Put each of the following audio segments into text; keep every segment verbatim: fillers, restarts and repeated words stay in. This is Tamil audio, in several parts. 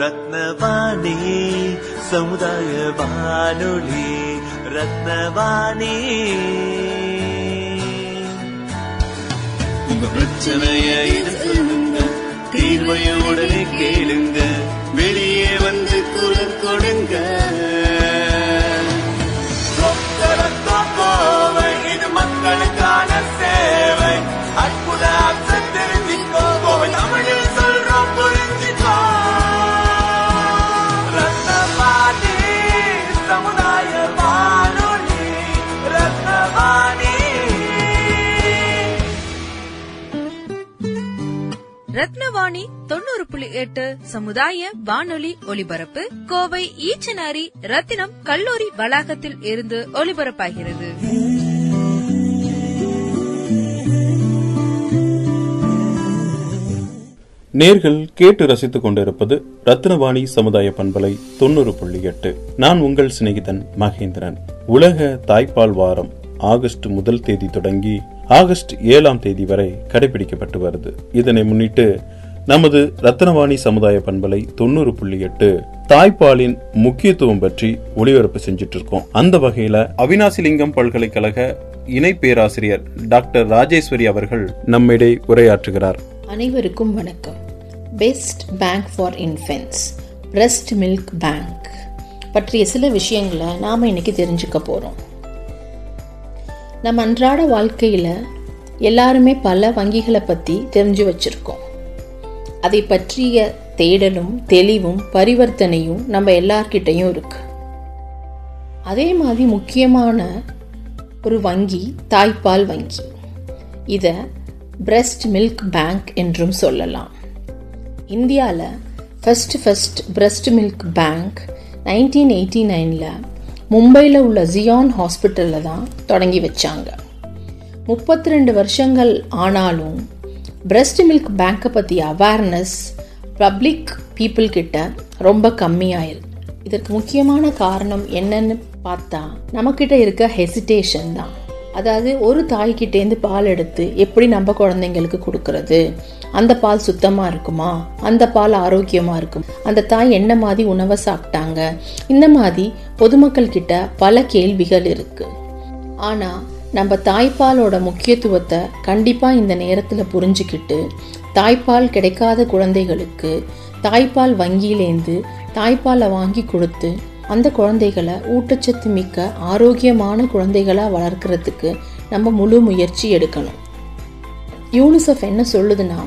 ரத்னவாணி சமுதாய வானொலி. ரத்னவாணி உங்க பிரச்சனையை சொல்லுங்க, தீர்வைய உடனே கேளுங்க, வெளியே வந்து குரல் கொடுங்க. இது மக்களுக்கான சேவை. அற்புத ரத்னவாணி தொண்ணூறு புள்ளி எட்டு சமுதாய வானொலி ஒலிபரப்பு கோவை ஈச்சனாரி ரத்தினம் கல்லூரி வளாகத்தில் இருந்து ஒலிபரப்பாகிறது. நேர்கள் கேட்டு ரசித்துக் கொண்டிருப்பது ரத்னவாணி சமுதாய பண்பலை தொண்ணூறு புள்ளி எட்டு. நான் உங்கள் சிநேகிதன் மகேந்திரன். உலக தாய்ப்பால் வாரம் ஆகஸ்ட் முதல் தேதி தொடங்கி ஆகஸ்ட் ஏழாம் தேதி வரை கடைபிடிக்கப்பட்டு வருது. இதனை முன்னிட்டு நமது ரத்னவாணி சமுதாய பண்பலை தொண்ணூறு புள்ளி எட்டு தாய்ப்பாலின் முக்கியத்துவம் பற்றி ஒளிபரப்பு செஞ்சுட்டு இருக்கோம். அந்த வகையில அவினாசிலிங்கம் பல்கலைக்கழக இணை பேராசிரியர் டாக்டர் ராஜேஸ்வரி அவர்கள் நம்மிடையே உரையாற்றுகிறார். அனைவருக்கும் வணக்கம். Best bank for infants, breast milk bank பற்றிய சில விஷயங்களை நாம இன்னைக்கு தெரிஞ்சுக்க போறோம். நம்ம அன்றாட வாழ்க்கையில் எல்லாருமே பல வங்கிகளை பற்றி தெரிஞ்சு வச்சுருக்கோம். அதை பற்றிய தேடலும் தெளிவும் பரிவர்த்தனையும் நம்ம எல்லார்கிட்டையும் இருக்குது. அதே மாதிரி முக்கியமான ஒரு வங்கி தாய்ப்பால் வங்கி. இதை பிரெஸ்ட் மில்க் பேங்க் என்றும் சொல்லலாம். இந்தியாவில் first first breast milk bank nineteen eighty நைனில் மும்பையில் உள்ள ஜியான் ஹாஸ்பிட்டலில் தான் தொடங்கி வச்சாங்க. முப்பத்தி ரெண்டு வருஷங்கள் ஆனாலும் பிரெஸ்ட் மில்க் பேங்கை பற்றிய அவேர்னஸ் பப்ளிக் பீப்புள்கிட்ட ரொம்ப கம்மியாயிருக்கு. இதற்கு முக்கியமான காரணம் என்னன்னு பார்த்தா நம்மக்கிட்ட இருக்க ஹெசிடேஷன் தான். அதாவது ஒரு தாய்கிட்டேருந்து பால் எடுத்து எப்படி நம்ம குழந்தைங்களுக்கு கொடுக்கறது, அந்த பால் சுத்தமாக இருக்குமா, அந்த பால் ஆரோக்கியமாக இருக்கும், அந்த தாய் என்ன மாதிரி உணவை சாப்பிட்டாங்க, இந்த மாதிரி பொதுமக்கள்கிட்ட பல கேள்விகள் இருக்குது. ஆனால் நம்ம தாய்ப்பாலோட முக்கியத்துவத்தை கண்டிப்பாக இந்த நேரத்தில் புரிஞ்சுக்கிட்டு தாய்ப்பால் கிடைக்காத குழந்தைகளுக்கு தாய்ப்பால் வங்கியிலேருந்து தாய்ப்பாலை வாங்கி கொடுத்து அந்த குழந்தைகளை ஊட்டச்சத்து மிக்க ஆரோக்கியமான குழந்தைகளாக வளர்க்குறதுக்கு நம்ம முழு முயற்சி எடுக்கணும். யூனிசெஃப் என்ன சொல்லுதுன்னா,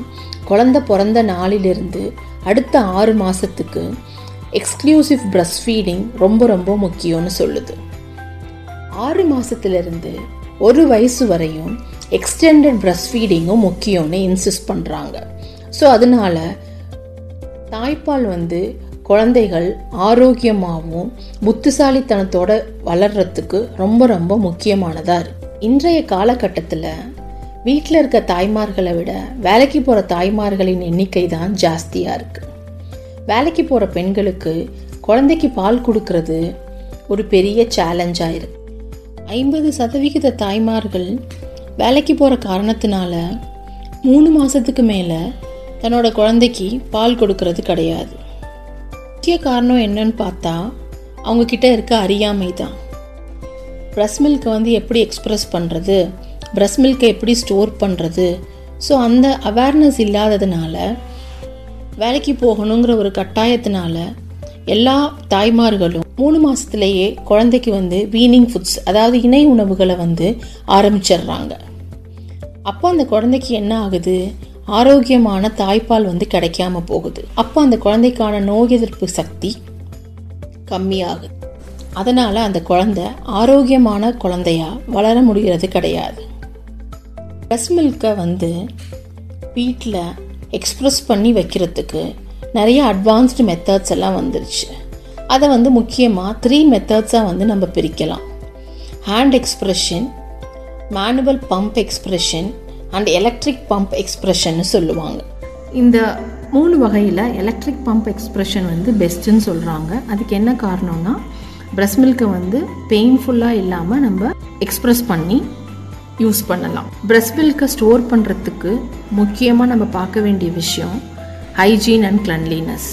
குழந்தை பிறந்த நாளிலிருந்து அடுத்த ஆறு மாதத்துக்கு எக்ஸ்க்ளூசிவ் பிரஸ்ட் ஃபீடிங் ரொம்ப ரொம்ப முக்கியம்னு சொல்லுது. ஆறு மாதத்துலேருந்து ஒரு வயசு வரையும் எக்ஸ்டெண்டட் பிரஸ்ட் ஃபீடிங்கும் முக்கியம்னு இன்சிஸ்ட் பண்ணுறாங்க. ஸோ அதனால் தாய்ப்பால் வந்து குழந்தைகள் ஆரோக்கியமாகவும் புத்திசாலித்தனத்தோடு வளர்கிறதுக்கு ரொம்ப ரொம்ப முக்கியமானதாக இருக்குது. இன்றைய காலகட்டத்தில் வீட்டில் இருக்க தாய்மார்களை விட வேலைக்கு போகிற தாய்மார்களின் எண்ணிக்கை தான் ஜாஸ்தியாக இருக்குது. வேலைக்கு போகிற பெண்களுக்கு குழந்தைக்கு பால் கொடுக்கறது ஒரு பெரிய சேலஞ்சாக இருக்குது. ஐம்பது சதவிகித தாய்மார்கள் வேலைக்கு போகிற காரணத்தினால மூணு மாதத்துக்கு மேலே தன்னோட குழந்தைக்கு பால் கொடுக்கறது கிடையாது. முக்கிய காரணம் என்னன்னு பார்த்தா அவங்கக்கிட்ட இருக்க அறியாமை தான். பிரெஸ்ட் மில்கை வந்து எப்படி எக்ஸ்ப்ரெஸ் பண்ணுறது, பிரெஸ்ட் மில்கை எப்படி ஸ்டோர் பண்ணுறது, ஸோ அந்த அவேர்னஸ் இல்லாததுனால வேலைக்கு போகணுங்கிற ஒரு கட்டாயத்தினால எல்லா தாய்மார்களும் மூணு மாதத்துலேயே குழந்தைக்கு வந்து வீனிங் ஃபுட்ஸ், அதாவது இணை உணவுகளை வந்து ஆரம்பிச்சிடுறாங்க. அப்போ அந்த குழந்தைக்கு என்ன ஆகுது, ஆரோக்கியமான தாய்ப்பால் வந்து கிடைக்காம போகுது. அப்போ அந்த குழந்தைக்கான நோய் எதிர்ப்பு சக்தி கம்மியாகுது. அதனால் அந்த குழந்தை ஆரோக்கியமான குழந்தையாக வளர முடிகிறது கிடையாது. பிரெஸ்ட் மில்கை வந்து வீட்டில் எக்ஸ்ப்ரெஸ் பண்ணி வைக்கிறதுக்கு நிறைய அட்வான்ஸ்டு மெத்தட்ஸ் எல்லாம் வந்துருச்சு. அதை வந்து முக்கியமாக த்ரீ மெத்தட்ஸாக வந்து நம்ம பிரிக்கலாம். Hand expression, manual pump expression and electric pump எக்ஸ்ப்ரெஷன்னு சொல்லுவாங்க. இந்த மூணு வகையில் எலக்ட்ரிக் பம்ப் எக்ஸ்ப்ரெஷன் வந்து பெஸ்ட்டுன்னு சொல்கிறாங்க. அதுக்கு என்ன காரணம்னா, பிரெஸ்ட் மில்கை வந்து பெயின்ஃபுல்லாக இல்லாமல் நம்ம எக்ஸ்ப்ரெஸ் பண்ணி யூஸ் பண்ணலாம். பிரெஸ்ட் மில்கை ஸ்டோர் பண்ணுறதுக்கு முக்கியமாக நம்ம பார்க்க வேண்டிய விஷயம் ஹைஜீன் அண்ட் கிளன்லினஸ்.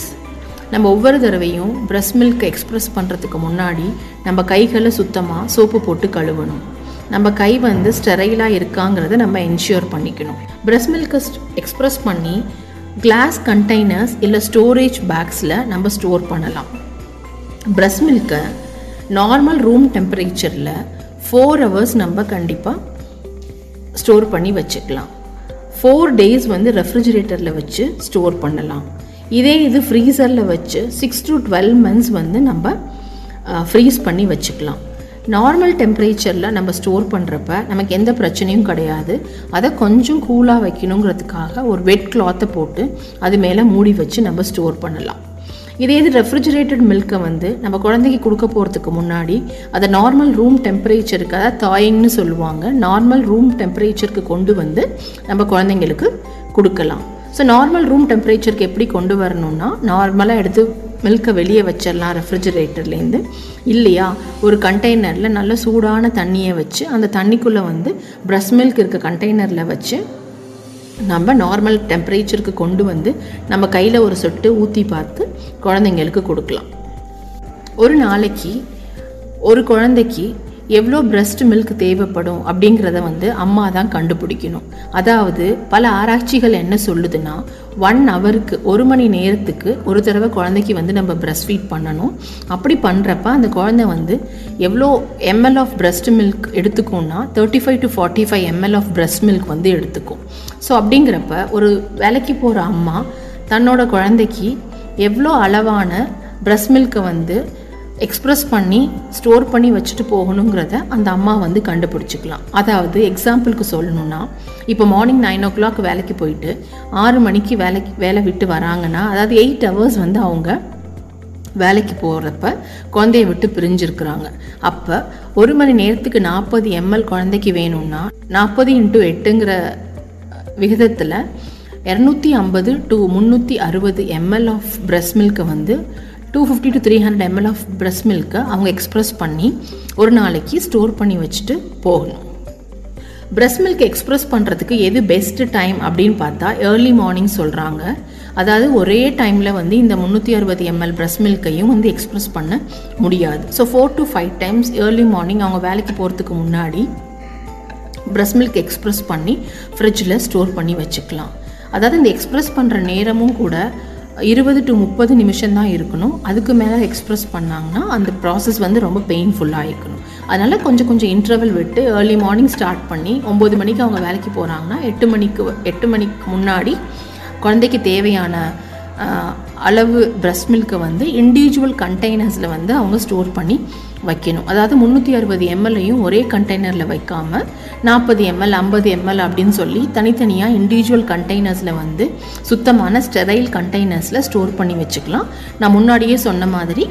நம்ம ஒவ்வொரு தடவையும் பிரஸ்ட் மில்க் எக்ஸ்ப்ரெஸ் பண்ணுறதுக்கு முன்னாடி நம்ம கைகளை சுத்தமாக சோப்பு போட்டு கழுவணும். நம்ம கை வந்து ஸ்டெரைலாக இருக்காங்கிறத நம்ம என்ஷூர் பண்ணிக்கணும். பிரஸ்ட் மில்கை எக்ஸ்ப்ரெஸ் பண்ணி கிளாஸ் கண்டெய்னர்ஸ் இல்லை ஸ்டோரேஜ் பேக்ஸில் நம்ம ஸ்டோர் பண்ணலாம். பிரஸ்ட் மில்கை நார்மல் ரூம் டெம்பரேச்சரில் ஃபோர் ஹவர்ஸ் நம்ம கண்டிப்பாக ஸ்டோர் பண்ணி வச்சுக்கலாம். ஃபோர் டேஸ் வந்து ரெஃப்ரிஜிரேட்டரில் வச்சு ஸ்டோர் பண்ணலாம். இதே இது ஃப்ரீசரில் வச்சு சிக்ஸ் டு டுவெல் மந்த்ஸ் வந்து நம்ம ஃப்ரீஸ் பண்ணி வச்சுக்கலாம். நார்மல் டெம்பரேச்சரில் நம்ம ஸ்டோர் பண்ணுறப்ப நமக்கு எந்த பிரச்சனையும் கிடையாது. அதை கொஞ்சம் கூலாக வைக்கணுங்கிறதுக்காக ஒரு வெட் கிளாத்தை போட்டு அது மேலே மூடி வச்சு நம்ம ஸ்டோர் பண்ணலாம். இதே இது ரெஃப்ரிஜிரேட்டட் மில்கை வந்து நம்ம குழந்தைக்கு கொடுக்க போகிறதுக்கு முன்னாடி அதை நார்மல் ரூம் டெம்பரேச்சருக்கு, அதாவது தாயிங்னு சொல்லுவாங்க, நார்மல் ரூம் டெம்பரேச்சருக்கு கொண்டு வந்து நம்ம குழந்தைங்களுக்கு கொடுக்கலாம். ஸோ நார்மல் ரூம் டெம்பரேச்சருக்கு எப்படி கொண்டு வரணும்னா, நார்மலாக எடுத்து மில்கை வெளியே வச்சிடலாம் ரெஃப்ரிஜிரேட்டர்லேருந்து, இல்லையா ஒரு கண்டெய்னரில் நல்ல சூடான தண்ணியை வச்சு அந்த தண்ணிக்குள்ளே வந்து பிரஸ்ட் மில்க் இருக்க கண்டெய்னரில் வச்சு நம்ம நார்மல் டெம்பரேச்சருக்கு கொண்டு வந்து நம்ம கையில் ஒரு சொட்டு ஊற்றி பார்த்து குழந்தைங்களுக்கு கொடுக்கலாம். ஒரு நாளைக்கு ஒரு குழந்தைக்கு எவ்வளோ பிரஸ்ட் மில்க் தேவைப்படும் அப்படிங்கிறத வந்து அம்மா தான் கண்டுபிடிக்கணும். அதாவது பல ஆராய்ச்சிகள் என்ன சொல்லுதுன்னா, ஒன் ஹவருக்கு ஒரு மணி நேரத்துக்கு ஒரு தடவை குழந்தைக்கு வந்து நம்ம பிரஸ்ட் ஃபீட் பண்ணணும். அப்படி பண்ணுறப்ப அந்த குழந்தை வந்து எவ்வளோ எம்எல் ஆஃப் பிரஸ்ட் மில்க் எடுத்துக்கும்னா thirty five to forty five ML of breast milk வந்து எடுத்துக்கும். ஸோ அப்படிங்கிறப்ப ஒரு வேலைக்கு போகிற அம்மா தன்னோட குழந்தைக்கு எவ்வளோ அளவான பிரஸ்ட் மில்கை வந்து எக்ஸ்ப்ரெஸ் பண்ணி ஸ்டோர் பண்ணி வச்சுட்டு போகணுங்கிறத அந்த அம்மா வந்து கண்டுபிடிச்சிக்கலாம். அதாவது எக்ஸாம்பிளுக்கு சொல்லணுன்னா, இப்போ மார்னிங் நைன் ஓ கிளாக் வேலைக்கு போயிட்டு ஆறு மணிக்கு வேலைக்கு வேலை விட்டு வராங்கன்னா, அதாவது எயிட் ஹவர்ஸ் வந்து அவங்க வேலைக்கு போகிறப்ப குழந்தைய விட்டு பிரிஞ்சிருக்கிறாங்க. அப்போ ஒரு மணி நேரத்துக்கு நாற்பது எம்எல் குழந்தைக்கு வேணும்னா நாற்பது இன்ட்டு எட்டுங்கிற விகிதத்தில் இரநூத்தி ஐம்பது டு முந்நூற்றி அறுபது எம்எல் ஆஃப் பிரஸ்ட் மில்கை வந்து two fifty to three hundred ML of breast மில்கை அவங்க எக்ஸ்ப்ரெஸ் பண்ணி ஒரு நாளைக்கு ஸ்டோர் பண்ணி வச்சுட்டு போகணும். பிரஸ்ட் மில்கை எக்ஸ்ப்ரெஸ் பண்ணுறதுக்கு எது பெஸ்ட்டு டைம் அப்படின்னு பார்த்தா ஏர்லி மார்னிங் சொல்கிறாங்க. அதாவது ஒரே டைமில் வந்து இந்த முந்நூற்றி அறுபது எம்எல் பிரஸ்ட் மில்கையும் வந்து எக்ஸ்ப்ரெஸ் பண்ண முடியாது. So four to five times early morning அவங்க வேலைக்கு போகிறதுக்கு முன்னாடி பிரஸ்ட் மில்க் எக்ஸ்ப்ரெஸ் பண்ணி ஃப்ரிட்ஜில் ஸ்டோர் பண்ணி வச்சுக்கலாம். அதாவது இந்த எக்ஸ்ப்ரெஸ் பண்ணுற நேரமும் கூட இருபது டு முப்பது நிமிஷம் தான் இருக்கணும். அதுக்கு மேலே எக்ஸ்ப்ரெஸ் பண்ணாங்கன்னா அந்த ப்ராசஸ் வந்து ரொம்ப பெயின்ஃபுல்லாக இருக்கணும். அதனால் கொஞ்சம் கொஞ்சம் இன்டர்வல் விட்டு ஏர்லி மார்னிங் ஸ்டார்ட் பண்ணி ஒம்பது மணிக்கு அவங்க வேலைக்கு போகிறாங்கன்னா எட்டு மணிக்கு எட்டு மணிக்கு முன்னாடி குழந்தைக்கு தேவையான அளவு பிரஸ்ட் மில்கை வந்து இண்டிவிஜுவல் கண்டெய்னர்ஸில் வந்து அவங்க ஸ்டோர் பண்ணி வைக்கணும். அதாவது முந்நூற்றி அறுபது எம்எல்லையும் ஒரே கண்டெய்னரில் வைக்காமல் நாற்பது எம்எல் ஐம்பது எம்எல் அப்படின்னு சொல்லி தனித்தனியாக இண்டிவிஜுவல் கண்டெய்னர்ஸில் வந்து சுத்தமான ஸ்டெரைல் கண்டெய்னர்ஸில் ஸ்டோர் பண்ணி வச்சுக்கலாம். நான் முன்னாடியே சொன்ன மாதிரி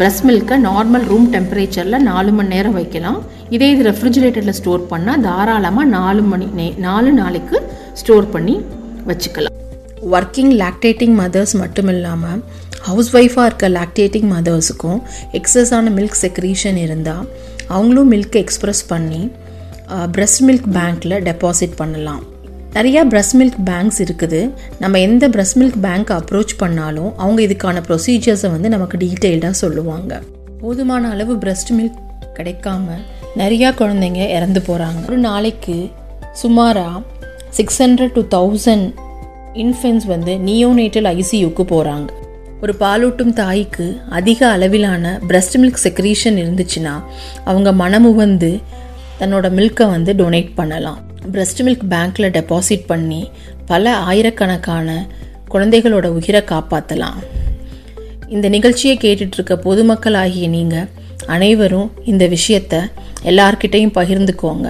பிரஸ்ட் மில்கை நார்மல் ரூம் டெம்பரேச்சரில் நாலு மணி நேரம் வைக்கலாம். இதே இது ரெஃப்ரிஜிரேட்டரில் ஸ்டோர் பண்ணால் தாராளமாக நாலு மணி நே நாலு நாளைக்கு ஸ்டோர் பண்ணி வச்சுக்கலாம். ஒர்க்கிங் லாக்டேட்டிங் மதர்ஸ் மட்டும் இல்லாமல் ஹவுஸ் ஒய்ஃபாக இருக்க லாக்டேட்டிங் மதர்ஸுக்கும் எக்ஸஸான மில்க் செக்ரீஷன் இருந்தால் அவங்களும் மில்கை எக்ஸ்ப்ரெஸ் பண்ணி பிரஸ்ட் மில்க் பேங்க்கில் டெபாசிட் பண்ணலாம். நிறையா பிரஸ்ட் மில்க் பேங்க்ஸ் இருக்குது. நம்ம எந்த பிரஸ்ட் மில்க் பேங்க்கை அப்ரோச் பண்ணாலும் அவங்க இதுக்கான ப்ரொசீஜர்ஸை வந்து நமக்கு டீட்டெயில்டாக சொல்லுவாங்க. போதுமான அளவு பிரஸ்ட் மில்க் கிடைக்காம நிறையா குழந்தைங்க இறந்து போகிறாங்க. ஒரு நாளைக்கு சுமாராக six hundred to thousand infants வந்து நியோனேட்டல் ஐசியூக்கு போகிறாங்க. ஒரு பாலூட்டும் தாய்க்கு அதிக அளவிலான பிரஸ்ட் மில்க் செக்ரீஷன் இருந்துச்சுன்னா அவங்க மனமுவந்து தன்னோட மில்கை வந்து டொனேட் பண்ணலாம். பிரஸ்ட் மில்க் பேங்க்கில் டெபாசிட் பண்ணி பல ஆயிரக்கணக்கான குழந்தைகளோட உயிரை காப்பாற்றலாம். இந்த நிகழ்ச்சியை கேட்டுட்ருக்க பொதுமக்களாகிய நீங்கள் அனைவரும் இந்த விஷயத்தை எல்லார்கிட்டையும் பகிர்ந்துக்கோங்க.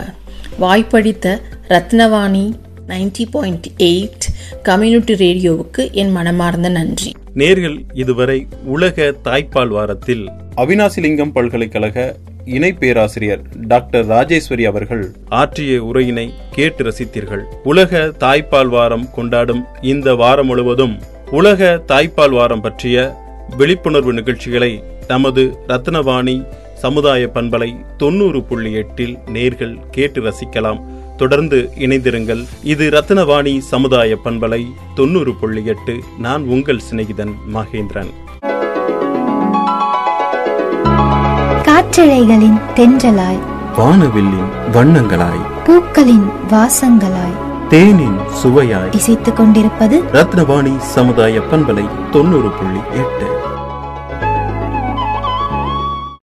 வாய்ப்படித்த Rathnavani ninety point eight community ரேடியோவுக்கு என் மனமார்ந்த நன்றி. நேர்கள், இதுவரை உலக தாய்ப்பால் வாரத்தில் அவினாசிலிங்கம் பல்கலைக்கழக இணை பேராசிரியர் டாக்டர் ராஜேஸ்வரி அவர்கள் ஆற்றிய உரையினை கேட்டு ரசித்தீர்கள். உலக தாய்ப்பால் வாரம் கொண்டாடும் இந்த வாரம் முழுவதும் உலக தாய்ப்பால் வாரம் பற்றிய விழிப்புணர்வு நிகழ்ச்சிகளை நமது ரத்னவாணி சமுதாய பண்பலை தொண்ணூறு புள்ளி எட்டில் நேர்கள் கேட்டு ரசிக்கலாம். தொடர்ந்து இணைந்திருங்கள். இது ரத்னவாணி சமுதாய பண்பலை தொண்ணூறு புள்ளி எட்டு. நான் உங்கள் சிநேகிதன் மகேந்திரன். காற்றலைகளின் தென்றலாய், வானவில்லின் வண்ணங்களாய், பூக்களின் வாசங்களாய், தேனின் சுவையாய் இசைத்துக் கொண்டிருப்பது ரத்னவாணி சமுதாய பண்பலை தொண்ணூறு புள்ளி எட்டு.